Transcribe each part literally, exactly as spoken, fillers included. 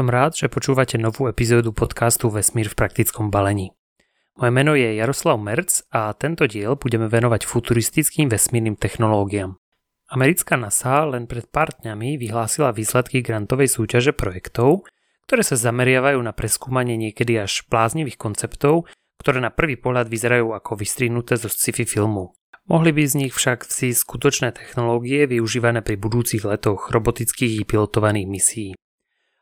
Som rád, že počúvate novú epizódu podcastu Vesmír v praktickom balení. Moje meno je Jaroslav Mertz a tento diel budeme venovať futuristickým vesmírnym technológiám. Americká NASA len pred pár dňami vyhlásila výsledky grantovej súťaže projektov, ktoré sa zameriavajú na preskúmanie niekedy až bláznivých konceptov, ktoré na prvý pohľad vyzerajú ako vystrihnuté zo sci-fi filmu. Mohli by z nich však vzísť skutočné technológie využívané pri budúcich letoch robotických i pilotovaných misií.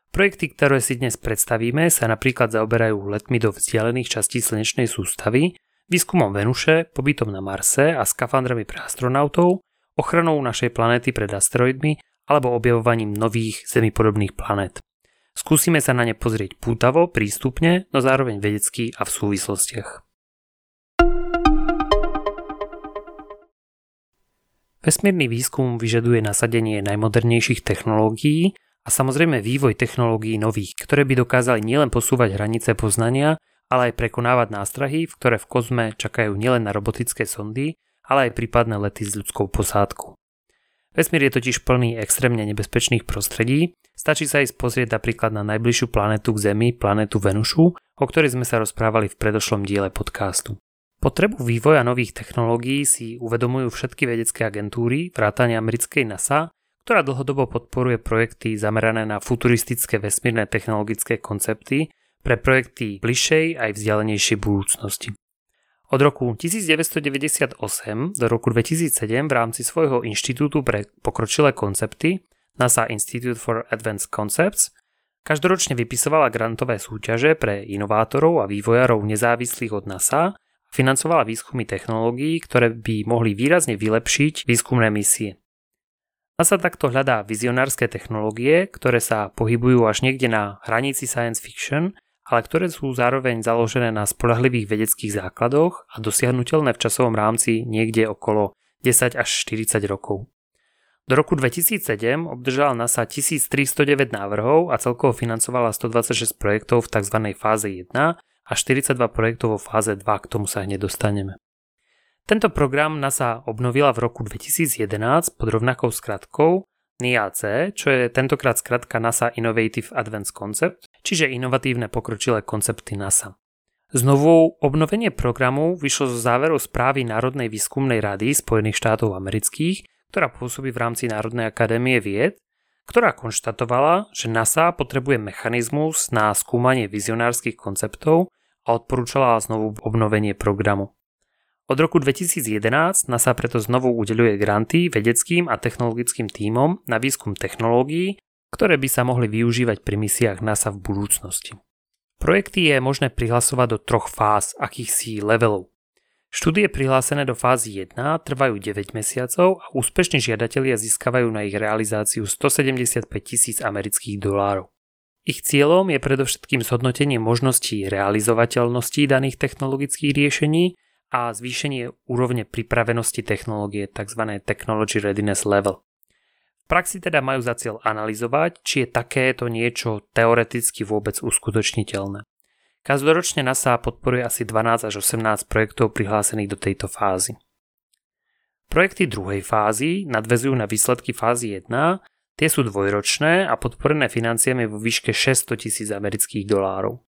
Projekty, ktoré si dnes predstavíme, sa napríklad zaoberajú letmi do vzdialených častí slnečnej sústavy, výskumom Venuše, pobytom na Marse a skafandrami pre astronautov, ochranou našej planéty pred asteroidmi alebo objavovaním nových zemipodobných planét. Skúsime sa na ne pozrieť pútavo, prístupne, no zároveň vedecky a v súvislostiach. Vesmírny výskum vyžaduje nasadenie najmodernejších technológií a samozrejme vývoj technológií nových, ktoré by dokázali nielen posúvať hranice poznania, ale aj prekonávať nástrahy, v ktoré v kozme čakajú nielen na robotické sondy, ale aj prípadné lety s ľudskou posádkou. Vesmír je totiž plný extrémne nebezpečných prostredí, stačí sa ísť pozrieť napríklad na najbližšiu planetu k Zemi, planetu Venušu, o ktorej sme sa rozprávali v predošlom diele podcastu. Potrebu vývoja nových technológií si uvedomujú všetky vedecké agentúry, vrátane americkej NASA, ktorá dlhodobo podporuje projekty zamerané na futuristické vesmírne technologické koncepty pre projekty bližšej aj vzdialenejšej budúcnosti. Od roku devätnásťstodeväťdesiatosem do roku dvetisícsedem v rámci svojho inštitútu pre pokročilé koncepty NASA Institute for Advanced Concepts každoročne vypisovala grantové súťaže pre inovátorov a vývojárov nezávislých od NASA, financovala výskumy technológií, ktoré by mohli výrazne vylepšiť výskumné misie. NASA takto hľadá vizionárske technológie, ktoré sa pohybujú až niekde na hranici science fiction, ale ktoré sú zároveň založené na spoľahlivých vedeckých základoch a dosiahnuteľné v časovom rámci niekde okolo desať až štyridsať rokov. Do roku dvetisícsedem obdržala NASA tisíctristodeväť návrhov a celkovo financovala stodvadsaťšesť projektov v tzv. Fáze jedna a štyridsaťdva projektov vo fáze dva, k tomu sa hneď dostaneme. Tento program NASA obnovila v roku dvetisícjedenásť pod rovnakou skratkou en i a cé, čo je tentokrát skratka NASA Innovative Advanced Concept, čiže inovatívne pokročilé koncepty NASA. Znovu obnovenie programu vyšlo zo záverov správy Národnej výskumnej rady Spojených štátov amerických, ktorá pôsobí v rámci Národnej akadémie vied, ktorá konštatovala, že NASA potrebuje mechanizmus na skúmanie vizionárskych konceptov a odporúčala znovu obnovenie programu. Od roku dvetisícjedenásť NASA preto znovu udeľuje granty vedeckým a technologickým tímom na výskum technológií, ktoré by sa mohli využívať pri misiách NASA v budúcnosti. Projekty je možné prihlasovať do troch fáz, akýchsi levelov. Štúdie prihlásené do fázy jedna trvajú deväť mesiacov a úspešní žiadatelia získavajú na ich realizáciu stosedemdesiatpäť tisíc amerických dolárov. Ich cieľom je predovšetkým zhodnotenie možností realizovateľnosti daných technologických riešení a zvýšenie úrovne pripravenosti technológie, tzv. Technology Readiness Level. V praxi teda majú za cieľ analyzovať, či je takéto niečo teoreticky vôbec uskutočniteľné. Každoročne NASA podporuje asi dvanásť až osemnásť projektov prihlásených do tejto fázy. Projekty druhej fázy nadväzujú na výsledky fázy jedna, tie sú dvojročné a podporené financiami vo výške šesťsto tisíc amerických dolárov.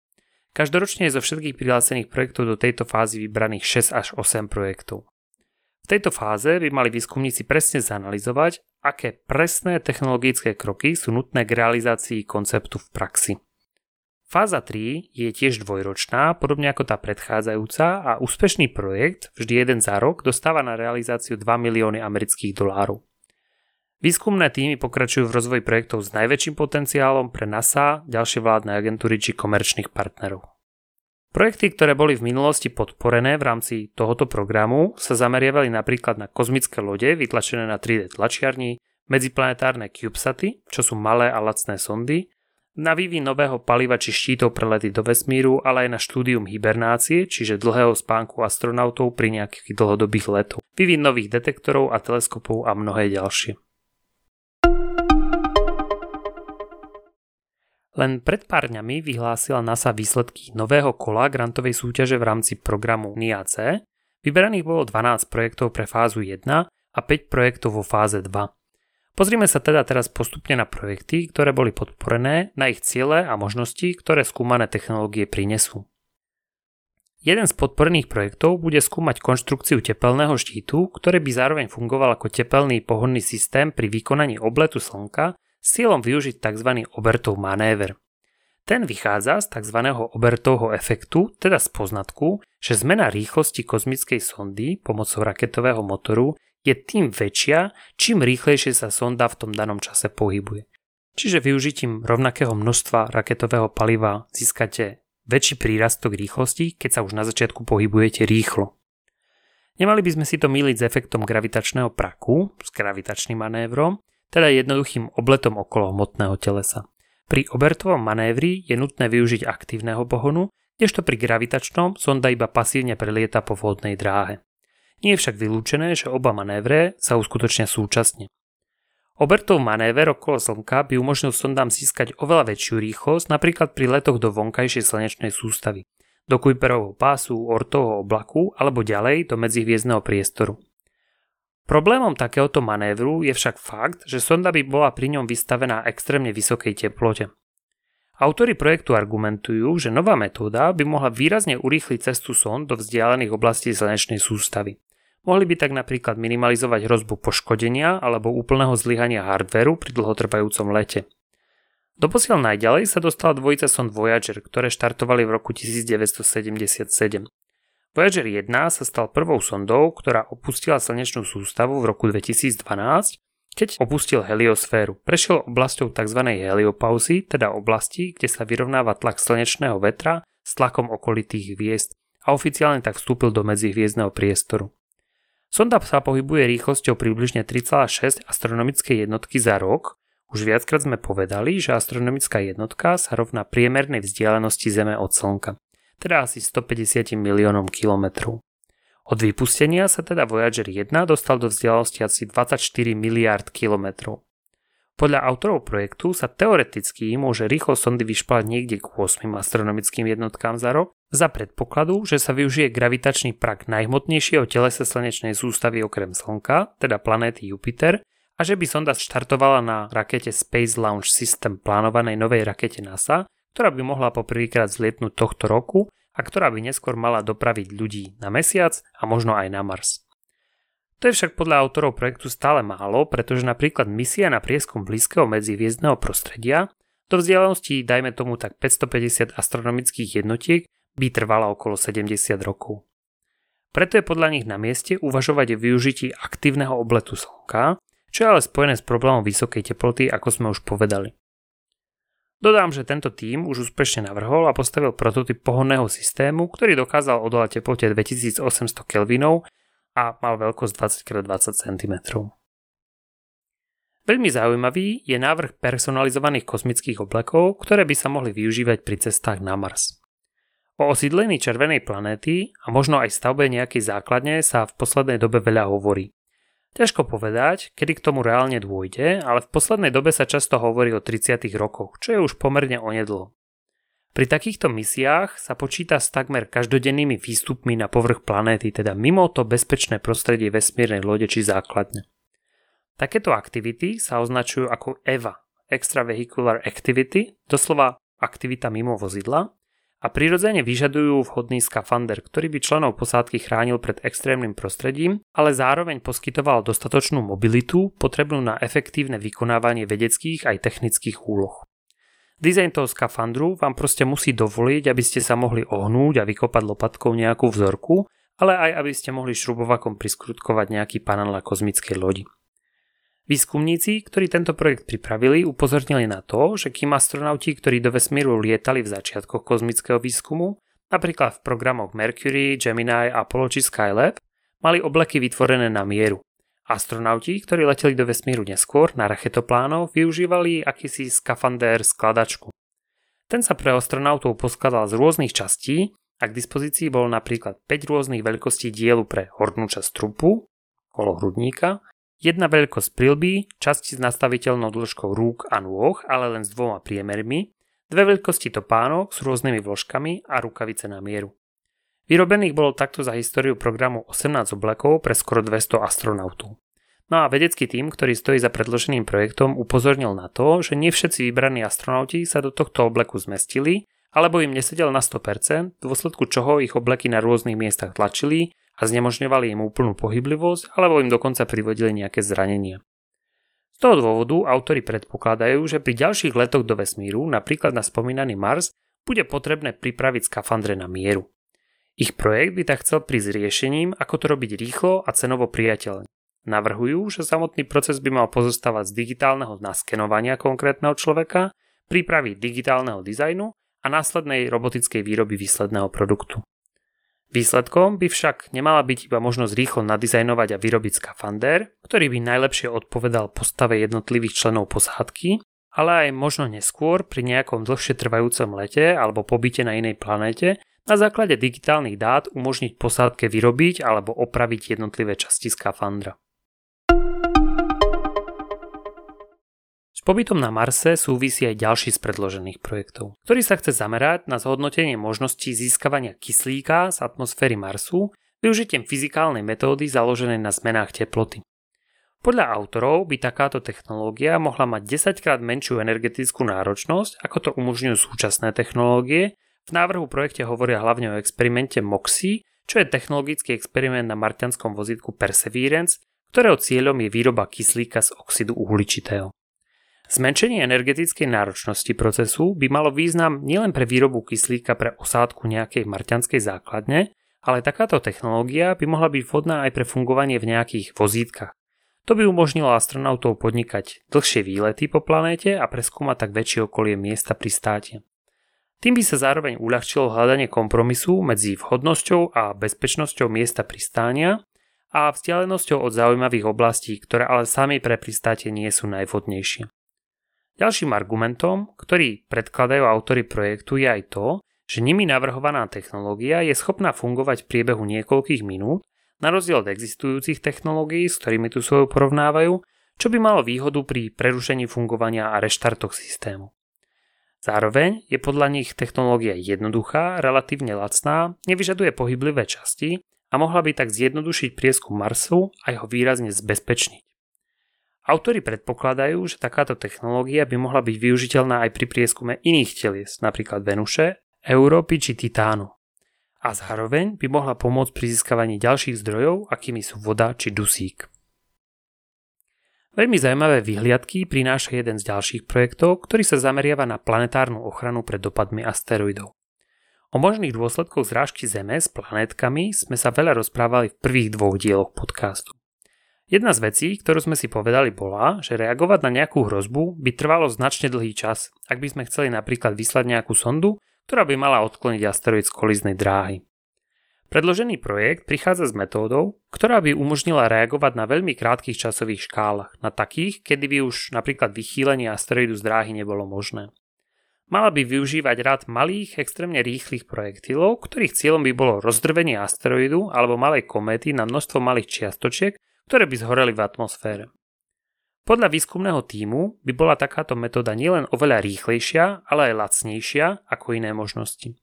Každoročne je zo všetkých prihlásených projektov do tejto fázy vybraných šesť až osem projektov. V tejto fáze by mali výskumníci presne zanalyzovať, aké presné technologické kroky sú nutné k realizácii konceptu v praxi. Fáza tri je tiež dvojročná, podobne ako tá predchádzajúca, a úspešný projekt, vždy jeden za rok, dostáva na realizáciu dva milióny amerických dolárov. Výskumné týmy pokračujú v rozvoji projektov s najväčším potenciálom pre NASA, ďalšie vládne agentúry či komerčných partnerov. Projekty, ktoré boli v minulosti podporené v rámci tohoto programu, sa zameriavali napríklad na kozmické lode vytlačené na tri dé tlačiarni, medziplanetárne CubeSaty, čo sú malé a lacné sondy, na vývin nového paliva či štítov pre lety do vesmíru, ale aj na štúdium hibernácie, čiže dlhého spánku astronautov pri nejakých dlhodobých letoch, vývin nových detektorov a teleskopov a mnohé ďalšie. Len pred pár dňami vyhlásila NASA výsledky nového kola grantovej súťaže v rámci programu en i a cé. Vyberaných bolo dvanásť projektov pre fázu jedna a päť projektov vo fáze dva. Pozrime sa teda teraz postupne na projekty, ktoré boli podporené, na ich ciele a možnosti, ktoré skúmané technológie prinesú. Jeden z podporených projektov bude skúmať konštrukciu tepelného štítu, ktorý by zároveň fungoval ako tepelný pohonný systém pri vykonaní obletu Slnka s cieľom využiť tzv. Obertov manéver. Ten vychádza z tzv. Obertovho efektu, teda z poznatku, že zmena rýchlosti kozmickej sondy pomocou raketového motoru je tým väčšia, čím rýchlejšie sa sonda v tom danom čase pohybuje. Čiže využitím rovnakého množstva raketového paliva získate väčší prírastok rýchlosti, keď sa už na začiatku pohybujete rýchlo. Nemali by sme si to myliť s efektom gravitačného praku, s gravitačným manévrom, teda jednoduchým obletom okolo hmotného telesa. Pri obertovom manévri je nutné využiť aktívneho pohonu, kdežto pri gravitačnom sonda iba pasívne prelieta po vhodnej dráhe. Nie je však vylúčené, že oba manévre sa uskutočnia súčasne. Obertov manéver okolo Slnka by umožnil sondám získať oveľa väčšiu rýchlosť, napríklad pri letoch do vonkajšej slnečnej sústavy, do Kuiperovho pásu, Ortovho oblaku alebo ďalej do medzihviezdneho priestoru. Problémom takéhoto manévru je však fakt, že sonda by bola pri ňom vystavená extrémne vysokej teplote. Autori projektu argumentujú, že nová metóda by mohla výrazne urýchliť cestu sond do vzdialených oblastí slnečnej sústavy. Mohli by tak napríklad minimalizovať hrozbu poškodenia alebo úplného zlyhania hardvéru pri dlhotrvajúcom lete. Doposiaľ najďalej sa dostala dvojica sond Voyager, ktoré štartovali v roku devätnásťsedemdesiatsedem. Voyager jedna sa stal prvou sondou, ktorá opustila slnečnú sústavu v roku dvetisícdvanásť, keď opustil heliosféru. Prešiel oblasťou tzv. Heliopauzy, teda oblasti, kde sa vyrovnáva tlak slnečného vetra s tlakom okolitých hviezd a oficiálne tak vstúpil do medzihviezdneho priestoru. Sonda sa pohybuje rýchlosťou približne tri celé šesť astronomickej jednotky za rok. Už viackrát sme povedali, že astronomická jednotka sa rovná priemernej vzdialenosti Zeme od Slnka, teda asi stopäťdesiat miliónom kilometrov. Od vypustenia sa teda Voyager jedna dostal do vzdialenosti asi dvadsaťštyri miliárd kilometrov. Podľa autorov projektu sa teoreticky môže rýchlosť sondy vyšplhať niekde k ôsmim astronomickým jednotkám za rok, za predpokladu, že sa využije gravitačný prak najhmotnejšieho telesa slnečnej sústavy okrem Slnka, teda planéty Jupiter, a že by sonda štartovala na rakete Space Launch System plánovanej novej rakete NASA, ktorá by mohla poprvýkrát zlietnúť tohto roku a ktorá by neskôr mala dopraviť ľudí na Mesiac a možno aj na Mars. To je však podľa autorov projektu stále málo, pretože napríklad misia na prieskum blízkeho medzihviezdneho prostredia do vzdialenosti dajme tomu tak päťstopäťdesiat astronomických jednotiek by trvala okolo sedemdesiat rokov. Preto je podľa nich na mieste uvažovať o využití aktívneho obletu Slnka, čo je ale spojené s problémom vysokej teploty, ako sme už povedali. Dodám, že tento tím už úspešne navrhol a postavil prototyp pohonného systému, ktorý dokázal odolať teplote dvetisícosemsto kelvinov a mal veľkosť dvadsať krát dvadsať centimetrov. Veľmi zaujímavý je návrh personalizovaných kozmických oblakov, ktoré by sa mohli využívať pri cestách na Mars. O osídlení červenej planéty a možno aj stavbe nejakej základne sa v poslednej dobe veľa hovorí. Ťažko povedať, kedy k tomu reálne dôjde, ale v poslednej dobe sa často hovorí o tridsiatych rokoch, čo je už pomerne onedlho. Pri takýchto misiách sa počíta s takmer každodennými výstupmi na povrch planéty, teda mimo to bezpečné prostredie vesmírnej lode či základne. Takéto aktivity sa označujú ako EVA, Extravehicular Activity, doslova aktivita mimo vozidla, a prirodzene vyžadujú vhodný skafander, ktorý by členov posádky chránil pred extrémnym prostredím, ale zároveň poskytoval dostatočnú mobilitu potrebnú na efektívne vykonávanie vedeckých aj technických úloh. Dizajn toho skafandru vám proste musí dovoliť, aby ste sa mohli ohnúť a vykopať lopatkou nejakú vzorku, ale aj aby ste mohli šrubovakom priskrutkovať nejaký panel na kozmickej lodi. Výskumníci, ktorí tento projekt pripravili, upozornili na to, že kým astronauti, ktorí do vesmíru lietali v začiatkoch kozmického výskumu, napríklad v programoch Mercury, Gemini, Apollo či Skylab, mali obleky vytvorené na mieru. Astronauti, ktorí leteli do vesmíru neskôr na raketoplánoch, využívali akýsi skafandér skladačku. Ten sa pre astronautov poskladal z rôznych častí a k dispozícii bol napríklad päť rôznych veľkostí dielu pre hornú časť trupu, okolo hrudníka, jedna veľkosť prilby, časti s nastaviteľnou dĺžkou rúk a nôh, ale len s dvoma priemermi, dve veľkosti topánok s rôznymi vložkami a rukavice na mieru. Vyrobených bolo takto za históriu programu osemnásť oblekov pre skoro dvesto astronautov. No a vedecký tím, ktorý stojí za predloženým projektom, upozornil na to, že nie všetci vybraní astronauti sa do tohto obleku zmestili, alebo im nesedel na sto percent, v dôsledku čoho ich obleky na rôznych miestach tlačili a znemožňovali im úplnú pohyblivosť, alebo im dokonca privodili nejaké zranenia. Z toho dôvodu autori predpokladajú, že pri ďalších letoch do vesmíru, napríklad na spomínaný Mars, bude potrebné pripraviť skafandre na mieru. Ich projekt by tak chcel prísť riešením, ako to robiť rýchlo a cenovo priateľne. Navrhujú, že samotný proces by mal pozostávať z digitálneho naskenovania konkrétneho človeka, prípravy digitálneho dizajnu a následnej robotickej výroby výsledného produktu. Výsledkom by však nemala byť iba možnosť rýchlo nadizajnovať a vyrobiť skafander, ktorý by najlepšie odpovedal postave jednotlivých členov posádky, ale aj možno neskôr pri nejakom dlhšie trvajúcom lete alebo pobyte na inej planéte na základe digitálnych dát umožniť posádke vyrobiť alebo opraviť jednotlivé časti skafandra. S pobytom na Marse súvisí aj ďalší z predložených projektov, ktorý sa chce zamerať na zhodnotenie možností získavania kyslíka z atmosféry Marsu využitím fyzikálnej metódy založenej na zmenách teploty. Podľa autorov by takáto technológia mohla mať desaťkrát menšiu energetickú náročnosť, ako to umožňujú súčasné technológie. V návrhu projekte hovoria hlavne o experimente MOXIE, čo je technologický experiment na marťanskom vozítku Perseverance, ktorého cieľom je výroba kyslíka z oxidu uhličitého. Zmenšenie energetickej náročnosti procesu by malo význam nielen pre výrobu kyslíka pre osádku nejakej marťanskej základne, ale takáto technológia by mohla byť vhodná aj pre fungovanie v nejakých vozítkach. To by umožnilo astronautov podnikať dlhšie výlety po planéte a preskúmať tak väčšie okolie miesta pristátia. Tým by sa zároveň uľahčilo hľadanie kompromisu medzi vhodnosťou a bezpečnosťou miesta pristánia a vzdialenosťou od zaujímavých oblastí, ktoré ale sami pre pristátie nie sú najvhodnejšie. Ďalším argumentom, ktorý predkladajú autori projektu, je aj to, že nimi navrhovaná technológia je schopná fungovať v priebehu niekoľkých minút, na rozdiel od existujúcich technológií, s ktorými tu svoju porovnávajú, čo by malo výhodu pri prerušení fungovania a reštartoch systému. Zároveň je podľa nich technológia jednoduchá, relatívne lacná, nevyžaduje pohyblivé časti a mohla by tak zjednodušiť prieskum Marsu a jeho výrazne zbezpečniť. Autori predpokladajú, že takáto technológia by mohla byť využiteľná aj pri prieskume iných telies, napríklad Venuše, Európy či Titánu. A zároveň by mohla pomôcť pri získavaní ďalších zdrojov, akými sú voda či dusík. Veľmi zaujímavé vyhliadky prináša jeden z ďalších projektov, ktorý sa zameriava na planetárnu ochranu pred dopadmi asteroidov. O možných dôsledkoch zrážky Zeme s planétkami sme sa veľa rozprávali v prvých dvoch dieloch podcastu. Jedna z vecí, ktorú sme si povedali, bola, že reagovať na nejakú hrozbu by trvalo značne dlhý čas, ak by sme chceli napríklad vyslať nejakú sondu, ktorá by mala odkloniť asteroid z kolíznej dráhy. Predložený projekt prichádza s metódou, ktorá by umožnila reagovať na veľmi krátkych časových škálach, na takých, kedy by už napríklad vychýlenie asteroidu z dráhy nebolo možné. Mala by využívať rád malých, extrémne rýchlych projektilov, ktorých cieľom by bolo rozdrvenie asteroidu alebo malej kométy na množstvo malých čiastočiek, ktoré by zhoreli v atmosfére. Podľa výskumného tímu by bola takáto metóda nielen oveľa rýchlejšia, ale aj lacnejšia ako iné možnosti.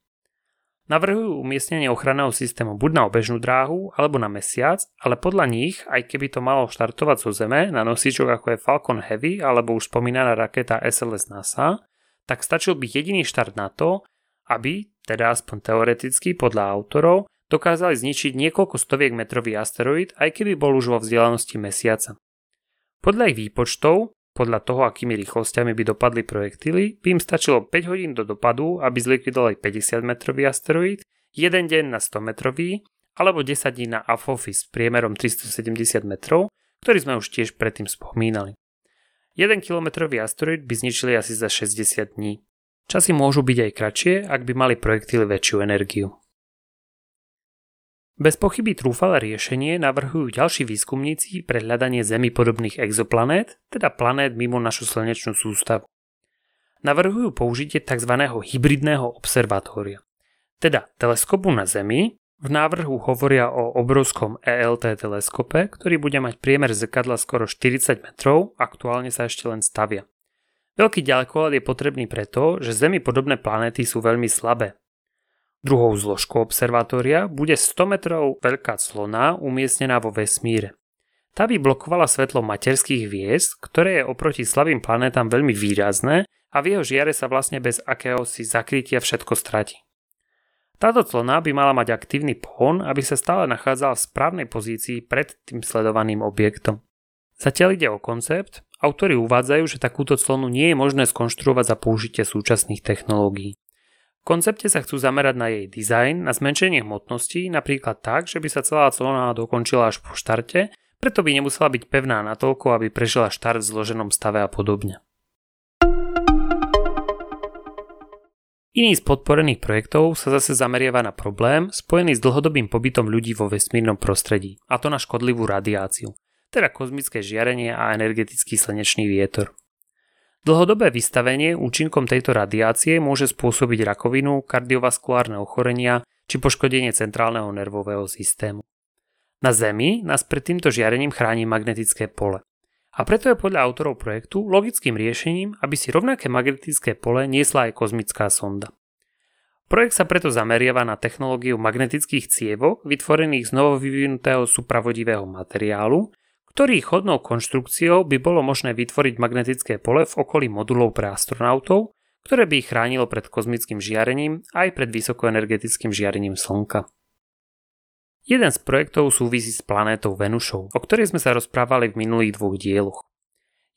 Navrhujú umiestnenie ochranného systému buď na obežnú dráhu alebo na mesiac, ale podľa nich, aj keby to malo štartovať zo Zeme na nosičoch ako je Falcon Heavy alebo už spomínaná raketa es el es NASA, tak stačil by jediný štart na to, aby, teda aspoň teoreticky podľa autorov, dokázali zničiť niekoľko stoviek metrový asteroid, aj keby bol už vo vzdialenosti mesiaca. Podľa ich výpočtov, podľa toho, akými rýchlosťami by dopadli projektily, by im stačilo päť hodín do dopadu, aby zlikvidovali päťdesiatmetrový asteroid, jeden deň na stometrový, alebo desať dní na Apophis s priemerom tristosedemdesiat metrov, ktorý sme už tiež predtým spomínali. jeden kilometrový asteroid by zničili asi za šesťdesiat dní. Časy môžu byť aj kratšie, ak by mali projektily väčšiu energiu. Bez pochyby trúfale riešenie navrhujú ďalší výskumníci pre hľadanie Zemi podobných exoplanét, teda planét mimo našu slnečnú sústavu. Navrhujú použitie tzv. Hybridného observatória, teda teleskopu na Zemi. V návrhu hovoria o obrovskom é el té teleskope, ktorý bude mať priemer zrkadla skoro štyridsať metrov, aktuálne sa ešte len stavia. Veľký ďalekohľad je potrebný preto, že Zemi podobné planéty sú veľmi slabé. Druhou zložkou observatória bude sto metrov veľká clona umiestnená vo vesmíre. Tá by blokovala svetlo materských hviezd, ktoré je oproti slabým planétam veľmi výrazné a v jeho žiare sa vlastne bez akéhosi zakrytia všetko stratí. Táto clona by mala mať aktívny pohon, aby sa stále nachádzala v správnej pozícii pred tým sledovaným objektom. Zatiaľ ide o koncept, autori uvádzajú, že takúto clonu nie je možné skonštruovať za použitie súčasných technológií. V koncepte sa chcú zamerať na jej dizajn, na zmenšenie hmotnosti, napríklad tak, že by sa celá clona dokončila až po štarte, preto by nemusela byť pevná natoľko, aby prežila štart v zloženom stave a podobne. Iný z podporených projektov sa zase zameriava na problém spojený s dlhodobým pobytom ľudí vo vesmírnom prostredí, a to na škodlivú radiáciu, teda kozmické žiarenie a energetický slnečný vietor. Dlhodobé vystavenie účinkom tejto radiácie môže spôsobiť rakovinu, kardiovaskulárne ochorenia či poškodenie centrálneho nervového systému. Na Zemi nás pred týmto žiarením chráni magnetické pole. A preto je podľa autorov projektu logickým riešením, aby si rovnaké magnetické pole niesla aj kozmická sonda. Projekt sa preto zameriava na technológiu magnetických cievok vytvorených z novovyvinutého supravodivého materiálu, ktorý chodnou konštrukciou by bolo možné vytvoriť magnetické pole v okolí modulov pre astronautov, ktoré by ich chránilo pred kozmickým žiarením aj pred vysokoenergetickým žiarením Slnka. Jeden z projektov súvisí s planétou Venušou, o ktorej sme sa rozprávali v minulých dvoch dieloch.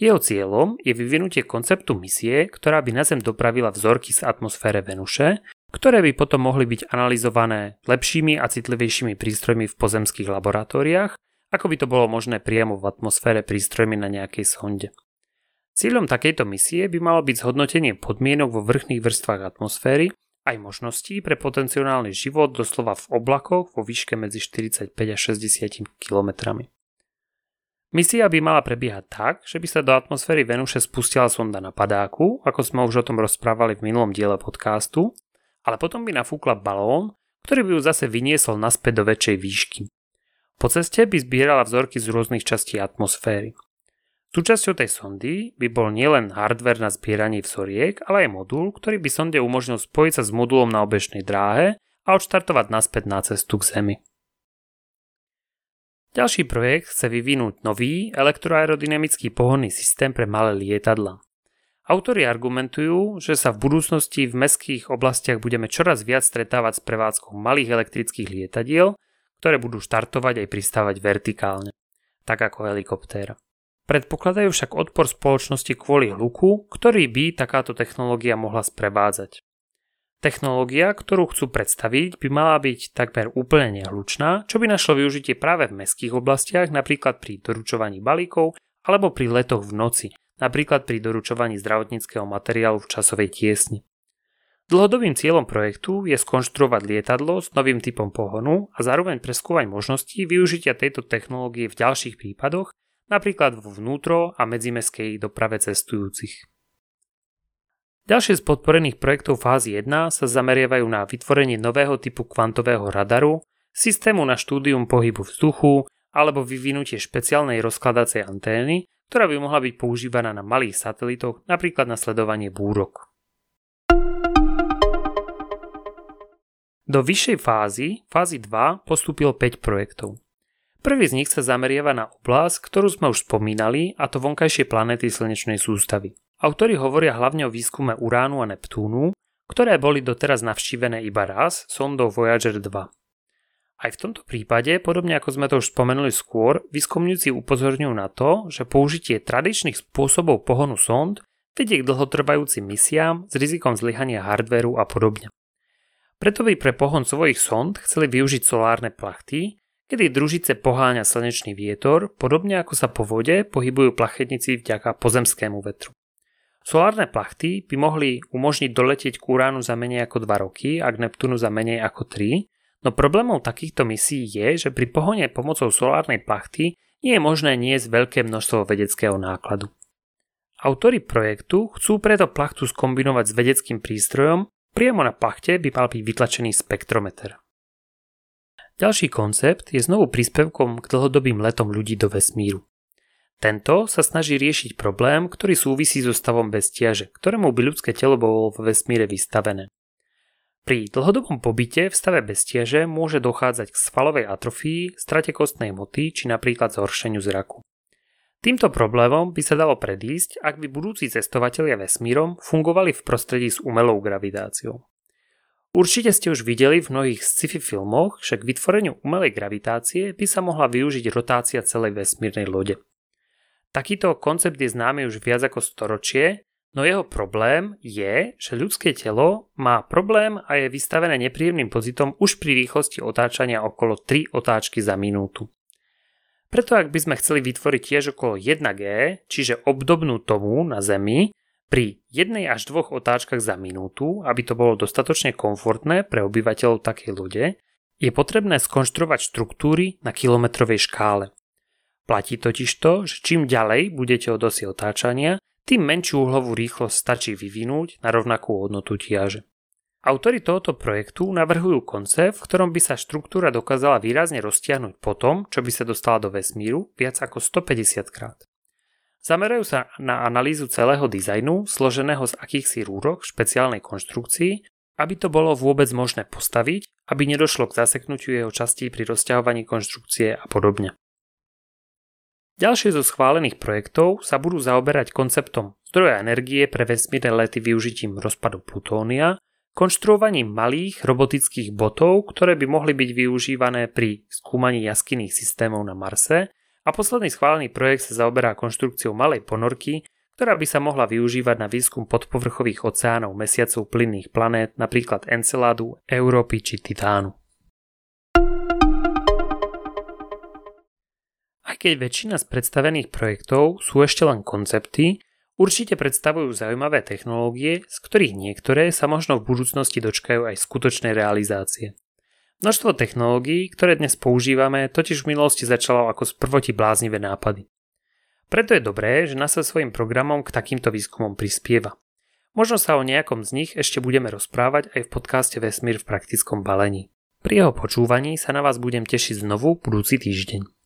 Jeho cieľom je vyvinutie konceptu misie, ktorá by na Zem dopravila vzorky z atmosfére Venuše, ktoré by potom mohli byť analyzované lepšími a citlivejšími prístrojmi v pozemských laboratóriách, ako by to bolo možné priamo v atmosfére prístrojmi na nejakej sonde. Cieľom takejto misie by malo byť zhodnotenie podmienok vo vrchných vrstvách atmosféry, aj možností pre potenciálny život doslova v oblakoch vo výške medzi štyridsaťpäť až šesťdesiat kilometrov. Misia by mala prebiehať tak, že by sa do atmosféry Venuše spustila sonda na padáku, ako sme už o tom rozprávali v minulom diele podcastu, ale potom by nafúkla balón, ktorý by ju zase vyniesol naspäť do väčšej výšky. Po ceste by zbierala vzorky z rôznych častí atmosféry. Súčasťou tej sondy by bol nielen hardware na zbieranie vzoriek, ale aj modul, ktorý by sonde umožnil spojiť sa s modulom na obežnej dráhe a odštartovať naspäť na cestu k Zemi. Ďalší projekt chce vyvinúť nový elektroaerodynamický pohonný systém pre malé lietadlá. Autori argumentujú, že sa v budúcnosti v mestských oblastiach budeme čoraz viac stretávať s prevádzkou malých elektrických lietadiel, ktoré budú štartovať aj pristávať vertikálne, tak ako helikoptéra. Predpokladajú však odpor spoločnosti kvôli hluku, ktorý by takáto technológia mohla sprevádzať. Technológia, ktorú chcú predstaviť, by mala byť takmer úplne nehlučná, čo by našlo využitie práve v mestských oblastiach, napríklad pri doručovaní balíkov alebo pri letoch v noci, napríklad pri doručovaní zdravotníckeho materiálu v časovej tiesni. Dlhodobým cieľom projektu je skonštruovať lietadlo s novým typom pohonu a zároveň preskúmať možnosti využitia tejto technológie v ďalších prípadoch, napríklad vo vnútro a medzimestskej doprave cestujúcich. Ďalšie z podporených projektov fázy jedna sa zameriavajú na vytvorenie nového typu kvantového radaru, systému na štúdium pohybu vzduchu alebo vyvinutie špeciálnej rozkladacej antény, ktorá by mohla byť používaná na malých satelitoch, napríklad na sledovanie búrok. Do vyššej fázy, fázy dva, postúpil päť projektov. Prvý z nich sa zameriava na oblasť, ktorú sme už spomínali, a to vonkajšie planéty slnečnej sústavy. Autori hovoria hlavne o výskume Uránu a Neptúnu, ktoré boli doteraz navštívené iba raz sondou Voyager dva. Aj v tomto prípade, podobne ako sme to už spomenuli skôr, výskumníci upozorňujú na to, že použitie tradičných spôsobov pohonu sond vedie k dlhotrvajúcim misiám s rizikom zlyhania hardvéru a podobne. Preto by pre pohon svojich sond chceli využiť solárne plachty, kedy družice poháňa slnečný vietor, podobne ako sa po vode pohybujú plachetníci vďaka pozemskému vetru. Solárne plachty by mohli umožniť doletieť k Uránu za menej ako dva roky a k Neptúnu za menej ako tri, no problémom takýchto misií je, že pri pohone pomocou solárnej plachty nie je možné niesť veľké množstvo vedeckého nákladu. Autori projektu chcú preto plachtu skombinovať s vedeckým prístrojom, priamo na plachte by mal byť vytlačený spektrometer. Ďalší koncept je znovu príspevkom k dlhodobým letom ľudí do vesmíru. Tento sa snaží riešiť problém, ktorý súvisí so stavom bez ťaže, ktorému by ľudské telo bolo vo vesmíre vystavené. Pri dlhodobom pobyte v stave bez tieže môže dochádzať k svalovej atrofii, strate kostnej moty či napríklad zhoršeniu zraku. Týmto problémom by sa dalo predísť, ak by budúci cestovatelia vesmírom fungovali v prostredí s umelou gravitáciou. Určite ste už videli v mnohých sci-fi filmoch, že k vytvoreniu umelej gravitácie by sa mohla využiť rotácia celej vesmírnej lode. Takýto koncept je známy už viac ako storočie, no jeho problém je, že ľudské telo má problém a je vystavené nepríjemným pocitom už pri rýchlosti otáčania okolo tri otáčky za minútu. Preto ak by sme chceli vytvoriť tiež okolo jedna gé, čiže obdobnú tomu na Zemi, pri jednej až dvoch otáčkach za minútu, aby to bolo dostatočne komfortné pre obyvateľov takej lode, je potrebné skonštruovať štruktúry na kilometrovej škále. Platí totiž to, že čím ďalej budete od osy otáčania, tým menšiu uhlovú rýchlosť stačí vyvinúť na rovnakú hodnotu tiaže. Autori tohoto projektu navrhujú koncept, v ktorom by sa štruktúra dokázala výrazne roztiahnuť po tom, čo by sa dostala do vesmíru, viac ako stopäťdesiatkrát. Zamerajú sa na analýzu celého dizajnu, složeného z akýchsi rúrok v špeciálnej konštrukcii, aby to bolo vôbec možné postaviť, aby nedošlo k zaseknutiu jeho častí pri rozťahovaní konštrukcie a podobne. Ďalšie zo schválených projektov sa budú zaoberať konceptom zdroja energie pre vesmírne lety využitím rozpadu plutónia, konštruovaním malých robotických botov, ktoré by mohli byť využívané pri skúmaní jaskinných systémov na Marse, a posledný schválený projekt sa zaoberá konštrukciou malej ponorky, ktorá by sa mohla využívať na výskum podpovrchových oceánov mesiacov plynných planét, napríklad Enceladu, Európy či Titánu. Aj keď väčšina z predstavených projektov sú ešte len koncepty, určite predstavujú zaujímavé technológie, z ktorých niektoré sa možno v budúcnosti dočkajú aj skutočnej realizácie. Množstvo technológií, ktoré dnes používame, totiž v minulosti začalo ako sprvoti bláznivé nápady. Preto je dobré, že NASA svojim programom k takýmto výskumom prispieva. Možno sa o nejakom z nich ešte budeme rozprávať aj v podcaste Vesmír v praktickom balení. Pri jeho počúvaní sa na vás budem tešiť znovu budúci týždeň.